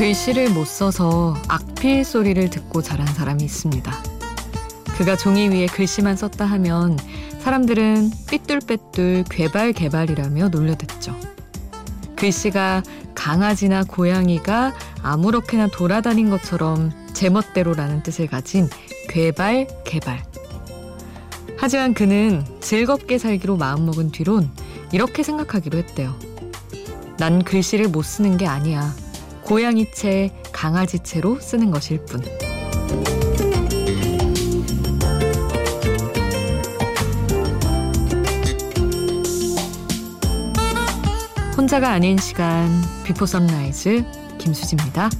글씨를 못 써서 악필 소리를 듣고 자란 사람이 있습니다. 그가 종이 위에 글씨만 썼다 하면 사람들은 삐뚤빼뚤 괴발괴발이라며 놀려댔죠. 글씨가 강아지나 고양이가 아무렇게나 돌아다닌 것처럼 제멋대로라는 뜻을 가진 괴발괴발. 하지만 그는 즐겁게 살기로 마음먹은 뒤론 이렇게 생각하기로 했대요. 난 글씨를 못 쓰는 게 아니야. 고양이체, 강아지체로 쓰는 것일 뿐. 혼자가 아닌 시간, 비포 선라이즈 김수지입니다.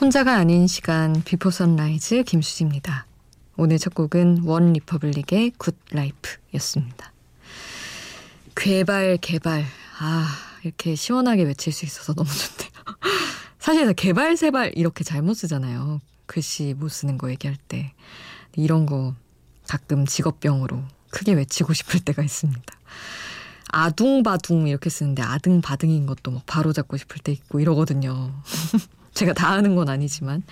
혼자가 아닌 시간, 비포 선라이즈 김수지입니다. 오늘 첫 곡은 원 리퍼블릭의 굿 라이프였습니다. 괴발. 이렇게 시원하게 외칠 수 있어서 너무 좋네요. 사실 다 개발, 세발 이렇게 잘못 쓰잖아요. 글씨 못 쓰는 거 얘기할 때. 이런 거 가끔 직업병으로 크게 외치고 싶을 때가 있습니다. 아둥바둥 이렇게 쓰는데 아등바등인 것도 막 바로잡고 싶을 때 있고 이러거든요. 제가 다 아는 건 아니지만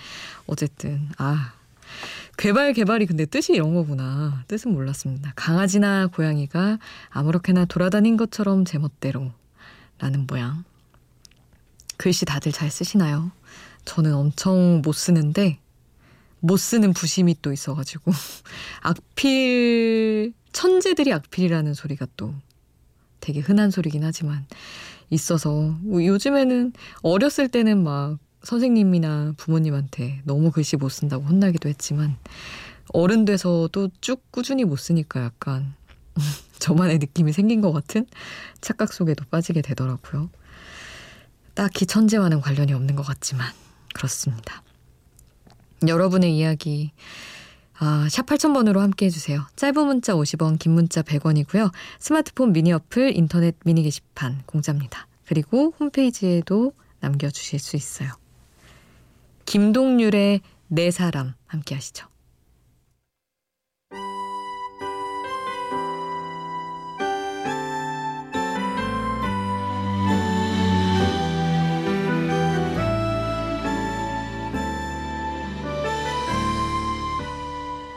어쨌든 괴발이 근데 뜻이 이런 거구나. 뜻은 몰랐습니다. 강아지나 고양이가 아무렇게나 돌아다닌 것처럼 제멋대로 라는 모양. 글씨 다들 잘 쓰시나요? 저는 엄청 못 쓰는데 못 쓰는 부심이 또 있어가지고 악필, 천재들이 악필이라는 소리가 또 되게 흔한 소리긴 하지만 있어서 요즘에는 어렸을 때는 막 선생님이나 부모님한테 너무 글씨 못 쓴다고 혼나기도 했지만 어른 돼서도 쭉 꾸준히 못 쓰니까 약간 저만의 느낌이 생긴 것 같은 착각 속에도 빠지게 되더라고요. 딱히 천재와는 관련이 없는 것 같지만 그렇습니다. 여러분의 이야기 샵 8000번으로 함께 해주세요. 짧은 문자 50원, 긴 문자 100원이고요. 스마트폰 미니 어플, 인터넷 미니 게시판 공짜입니다. 그리고 홈페이지에도 남겨주실 수 있어요. 김동률의 내 사람 함께 하시죠.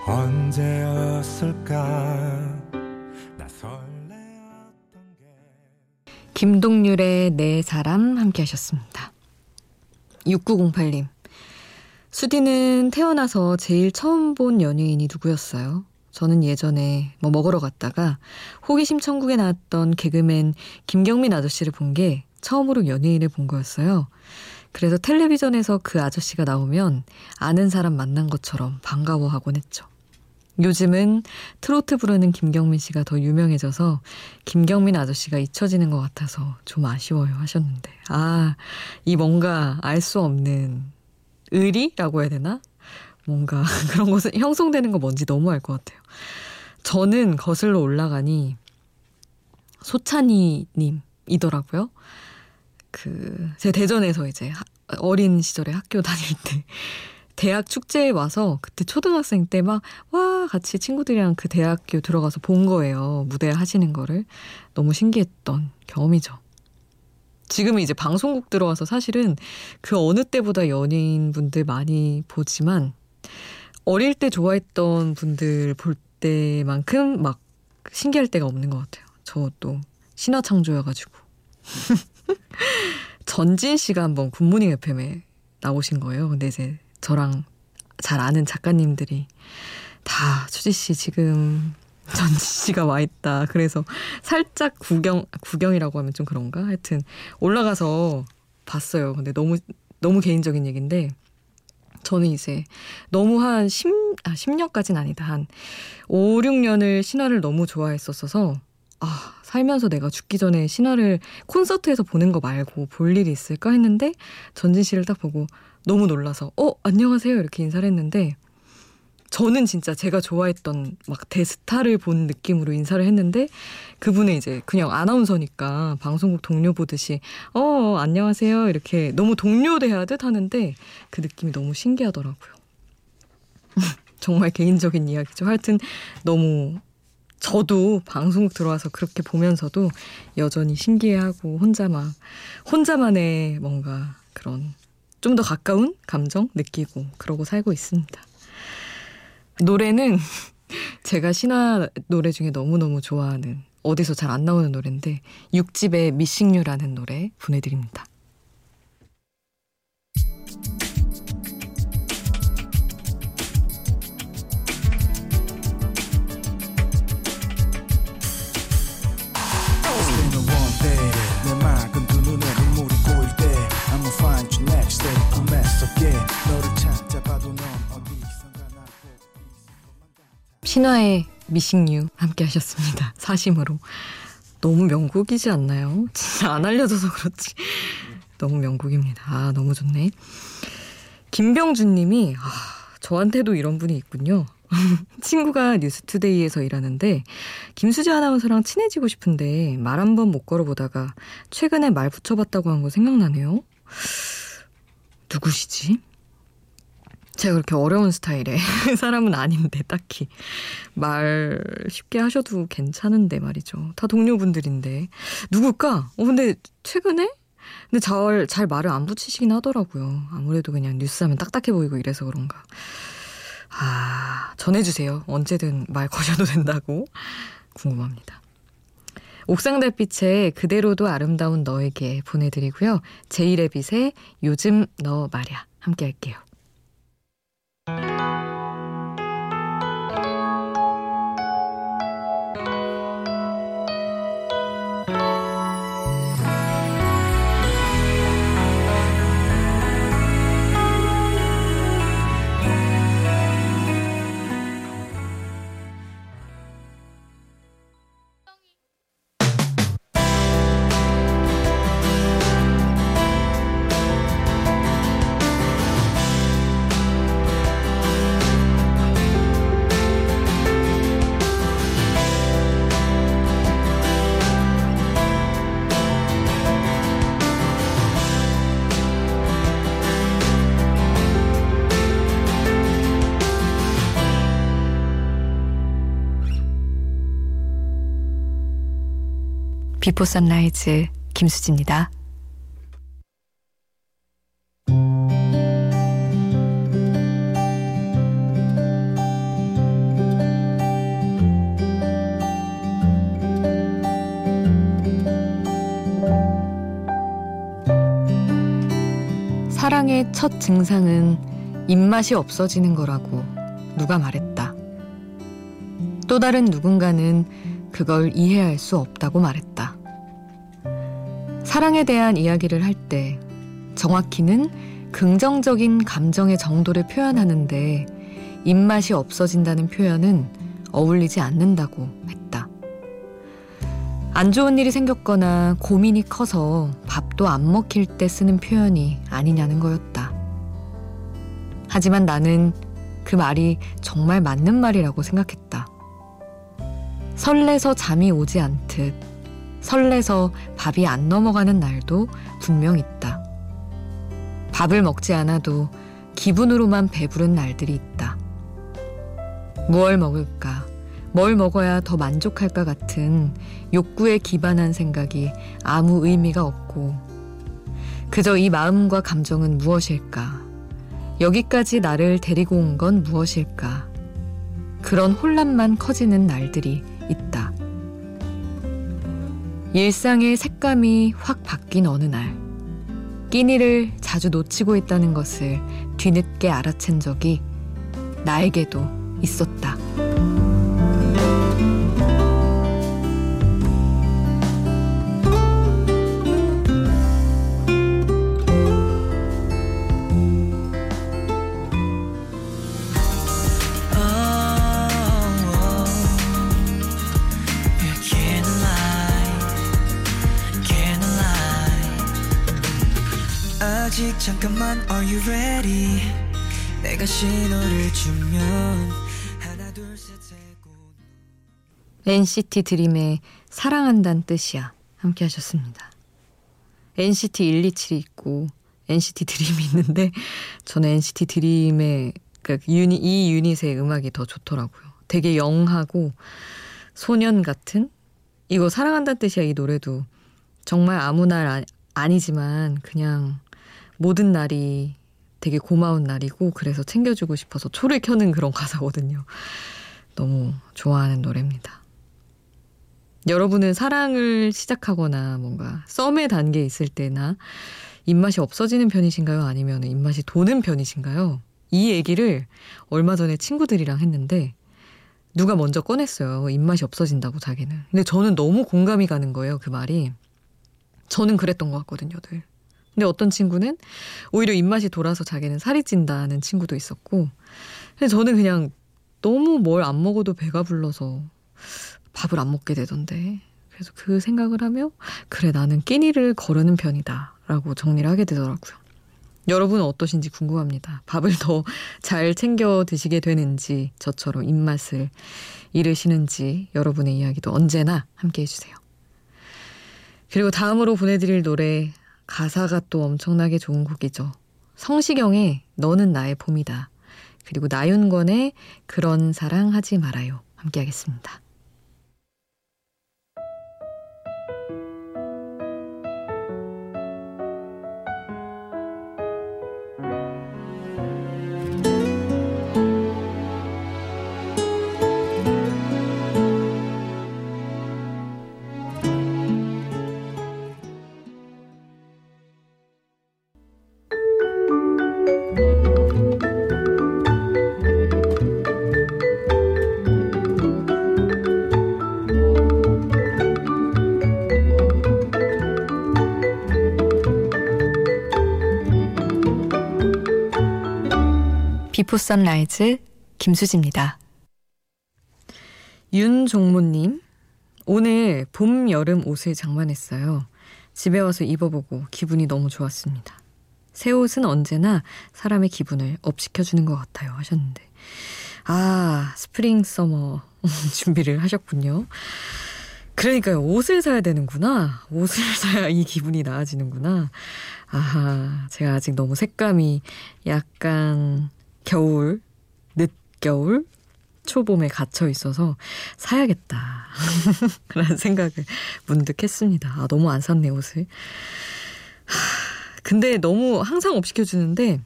언제였을까 나 설레었던 게. 김동률의 내 사람 함께 하셨습니다. 6908님. 수디는 태어나서 제일 처음 본 연예인이 누구였어요? 저는 예전에 먹으러 갔다가 호기심 천국에 나왔던 개그맨 김경민 아저씨를 본 게 처음으로 연예인을 본 거였어요. 그래서 텔레비전에서 그 아저씨가 나오면 아는 사람 만난 것처럼 반가워하곤 했죠. 요즘은 트로트 부르는 김경민 씨가 더 유명해져서 김경민 아저씨가 잊혀지는 것 같아서 좀 아쉬워요 하셨는데 이 뭔가 알 수 없는 의리라고 해야 되나? 뭔가 그런 것은 형성되는 거 뭔지 너무 알 것 같아요. 저는 거슬러 올라가니 소찬이님이더라고요. 제 대전에서 이제 어린 시절에 학교 다닐 때 대학 축제에 와서 그때 초등학생 때 막 같이 친구들이랑 그 대학교 들어가서 본 거예요. 무대 하시는 거를. 너무 신기했던 경험이죠. 지금 이제 방송국 들어와서 사실은 그 어느 때보다 연예인분들 많이 보지만 어릴 때 좋아했던 분들 볼 때만큼 막 신기할 때가 없는 것 같아요. 저 또 신화창조여가지고. 전진 씨가 한번 굿모닝 FM에 나오신 거예요. 근데 이제 저랑 잘 아는 작가님들이 다 수지 씨 지금 전진 씨가 와 있다. 그래서 살짝 구경이라고 하면 좀 그런가? 하여튼 올라가서 봤어요. 근데 너무 개인적인 얘기인데 저는 이제 너무 한 10년까지는 아니다. 한 5, 6년을 신화를 너무 좋아했었어서 살면서 내가 죽기 전에 신화를 콘서트에서 보는 거 말고 볼 일이 있을까 했는데 전진 씨를 딱 보고 너무 놀라서 안녕하세요 이렇게 인사를 했는데, 저는 진짜 제가 좋아했던 막 대스타를 본 느낌으로 인사를 했는데, 그분은 이제 그냥 아나운서니까 방송국 동료 보듯이 안녕하세요 이렇게 너무 동료대하듯 하는데 그 느낌이 너무 신기하더라고요. 정말 개인적인 이야기죠. 하여튼 너무 저도 방송국 들어와서 그렇게 보면서도 여전히 신기해하고 혼자만의 뭔가 그런 좀 더 가까운 감정 느끼고 그러고 살고 있습니다. 노래는 제가 신화 노래 중에 너무너무 좋아하는, 어디서 잘 안 나오는 노래인데, 육집의 미싱유라는 노래 보내드립니다. 신화의 미싱유 함께 하셨습니다. 사심으로. 너무 명곡이지 않나요? 진짜 안 알려져서 그렇지 너무 명곡입니다. 아, 너무 좋네. 김병준 님이 저한테도 이런 분이 있군요. 친구가 뉴스투데이에서 일하는데 김수지 아나운서랑 친해지고 싶은데 말 한 번 못 걸어보다가 최근에 말 붙여봤다고 한 거 생각나네요. 누구시지? 제가 그렇게 어려운 스타일의 사람은 아닌데 딱히 말 쉽게 하셔도 괜찮은데 말이죠. 다 동료분들인데 누굴까? 근데 최근에? 근데 잘 말을 안 붙이시긴 하더라고요. 아무래도 그냥 뉴스하면 딱딱해 보이고 이래서 그런가. 전해주세요. 언제든 말 거셔도 된다고. 궁금합니다. 옥상달빛의 그대로도 아름다운 너에게 보내드리고요. 제이레빗의 요즘 너 말야 함께 할게요. 비포 선라이즈 김수지입니다. 사랑의 첫 증상은 입맛이 없어지는 거라고 누가 말했다. 또 다른 누군가는 그걸 이해할 수 없다고 말했다. 사랑에 대한 이야기를 할 때 정확히는 긍정적인 감정의 정도를 표현하는데 입맛이 없어진다는 표현은 어울리지 않는다고 했다. 안 좋은 일이 생겼거나 고민이 커서 밥도 안 먹힐 때 쓰는 표현이 아니냐는 거였다. 하지만 나는 그 말이 정말 맞는 말이라고 생각했다. 설레서 잠이 오지 않듯 설레서 밥이 안 넘어가는 날도 분명 있다. 밥을 먹지 않아도 기분으로만 배부른 날들이 있다. 뭘 먹을까, 뭘 먹어야 더 만족할까 같은 욕구에 기반한 생각이 아무 의미가 없고, 그저 이 마음과 감정은 무엇일까? 여기까지 나를 데리고 온 건 무엇일까? 그런 혼란만 커지는 날들이 있다. 일상의 색감이 확 바뀐 어느 날, 끼니를 자주 놓치고 있다는 것을 뒤늦게 알아챈 적이 나에게도 있었다. 아직 잠깐만 are you ready 내가 신호를 주면 하나 둘 셋 세고 NCT 드림의 사랑한다는 뜻이야 함께 하셨습니다. NCT 127이 있고 NCT 드림이 있는데 저는 NCT 드림의 이 유닛의 음악이 더 좋더라고요. 되게 영하고 소년 같은 이거 사랑한다는 뜻이야 이 노래도 정말 아무 날 아니지만 그냥 모든 날이 되게 고마운 날이고 그래서 챙겨주고 싶어서 초를 켜는 그런 가사거든요. 너무 좋아하는 노래입니다. 여러분은 사랑을 시작하거나 뭔가 썸의 단계에 있을 때나 입맛이 없어지는 편이신가요? 아니면 입맛이 도는 편이신가요? 이 얘기를 얼마 전에 친구들이랑 했는데 누가 먼저 꺼냈어요. 입맛이 없어진다고 자기는. 근데 저는 너무 공감이 가는 거예요. 그 말이. 저는 그랬던 것 같거든요. 늘. 근데 어떤 친구는 오히려 입맛이 돌아서 자기는 살이 찐다는 친구도 있었고 근데 저는 그냥 너무 뭘 안 먹어도 배가 불러서 밥을 안 먹게 되던데 그래서 그 생각을 하며 그래 나는 끼니를 거르는 편이다 라고 정리를 하게 되더라고요. 여러분은 어떠신지 궁금합니다. 밥을 더 잘 챙겨 드시게 되는지 저처럼 입맛을 잃으시는지 여러분의 이야기도 언제나 함께 해주세요. 그리고 다음으로 보내드릴 노래 가사가 또 엄청나게 좋은 곡이죠. 성시경의 너는 나의 봄이다. 그리고 나윤권의 그런 사랑 하지 말아요. 함께 하겠습니다. 비포 선라이즈 김수지입니다. 윤종모님, 오늘 봄, 여름 옷을 장만했어요. 집에 와서 입어보고 기분이 너무 좋았습니다. 새 옷은 언제나 사람의 기분을 업시켜주는 것 같아요 하셨는데 아, 스프링, 서머 준비를 하셨군요. 그러니까요. 옷을 사야 되는구나. 옷을 사야 이 기분이 나아지는구나. 아하, 제가 아직 너무 색감이 약간 겨울, 늦겨울, 초봄에 갇혀 있어서 사야겠다. 라는 생각을 문득 했습니다. 아, 너무 안 샀네, 옷을. 근데 너무 항상 업시켜주는데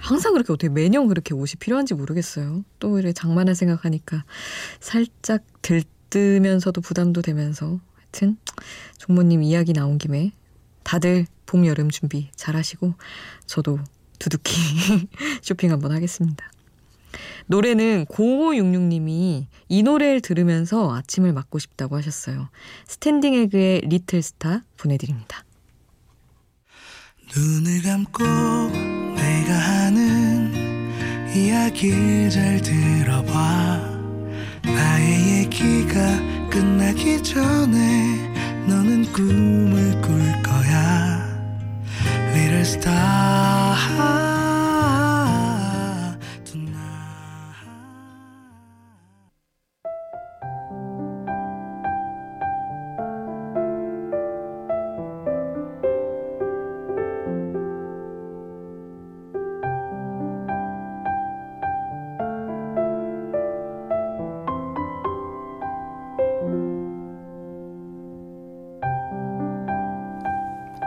항상 그렇게 어떻게 매년 그렇게 옷이 필요한지 모르겠어요. 또 이렇게 장만할 생각하니까 살짝 들뜨면서도 부담도 되면서 하여튼 종모님 이야기 나온 김에 다들 봄, 여름 준비 잘하시고 저도 두둑히 쇼핑 한번 하겠습니다. 노래는 0566님이 이 노래를 들으면서 아침을 맞고 싶다고 하셨어요. 스탠딩 에그의 리틀 스타 보내드립니다. 눈을 감고 내가 하는 이야기를 잘 들어봐. 나의 얘기가 끝나기 전에 너는 꿈을 꿀 거야. Little star tonight.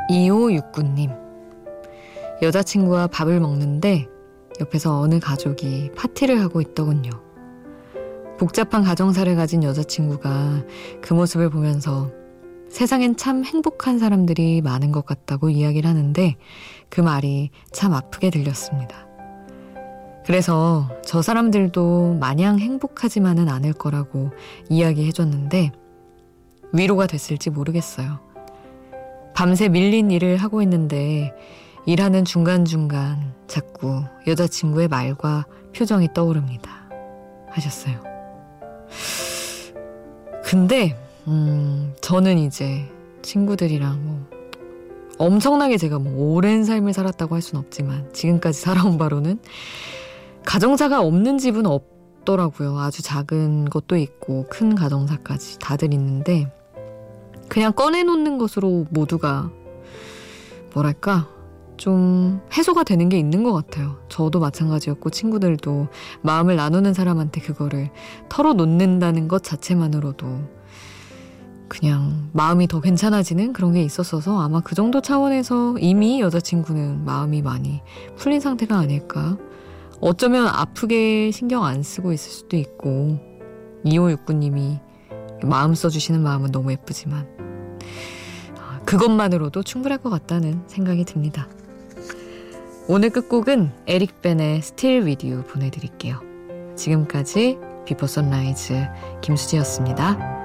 이오육구님 여자친구와 밥을 먹는데 옆에서 어느 가족이 파티를 하고 있더군요. 복잡한 가정사를 가진 여자친구가 그 모습을 보면서 세상엔 참 행복한 사람들이 많은 것 같다고 이야기를 하는데 그 말이 참 아프게 들렸습니다. 그래서 저 사람들도 마냥 행복하지만은 않을 거라고 이야기해줬는데 위로가 됐을지 모르겠어요. 밤새 밀린 일을 하고 있는데 일하는 중간중간 자꾸 여자친구의 말과 표정이 떠오릅니다. 하셨어요. 근데 저는 이제 친구들이랑 뭐 엄청나게 제가 뭐 오랜 삶을 살았다고 할 순 없지만 지금까지 살아온 바로는 가정사가 없는 집은 없더라고요. 아주 작은 것도 있고 큰 가정사까지 다들 있는데 그냥 꺼내놓는 것으로 모두가 뭐랄까 좀 해소가 되는 게 있는 것 같아요. 저도 마찬가지였고 친구들도 마음을 나누는 사람한테 그거를 털어놓는다는 것 자체만으로도 그냥 마음이 더 괜찮아지는 그런 게 있었어서 아마 그 정도 차원에서 이미 여자친구는 마음이 많이 풀린 상태가 아닐까. 어쩌면 아프게 신경 안 쓰고 있을 수도 있고 2569님이 마음 써주시는 마음은 너무 예쁘지만 그것만으로도 충분할 것 같다는 생각이 듭니다. 오늘 끝곡은 에릭 벤의 Still With You 보내드릴게요. 지금까지 비포 선라이즈 김수지였습니다.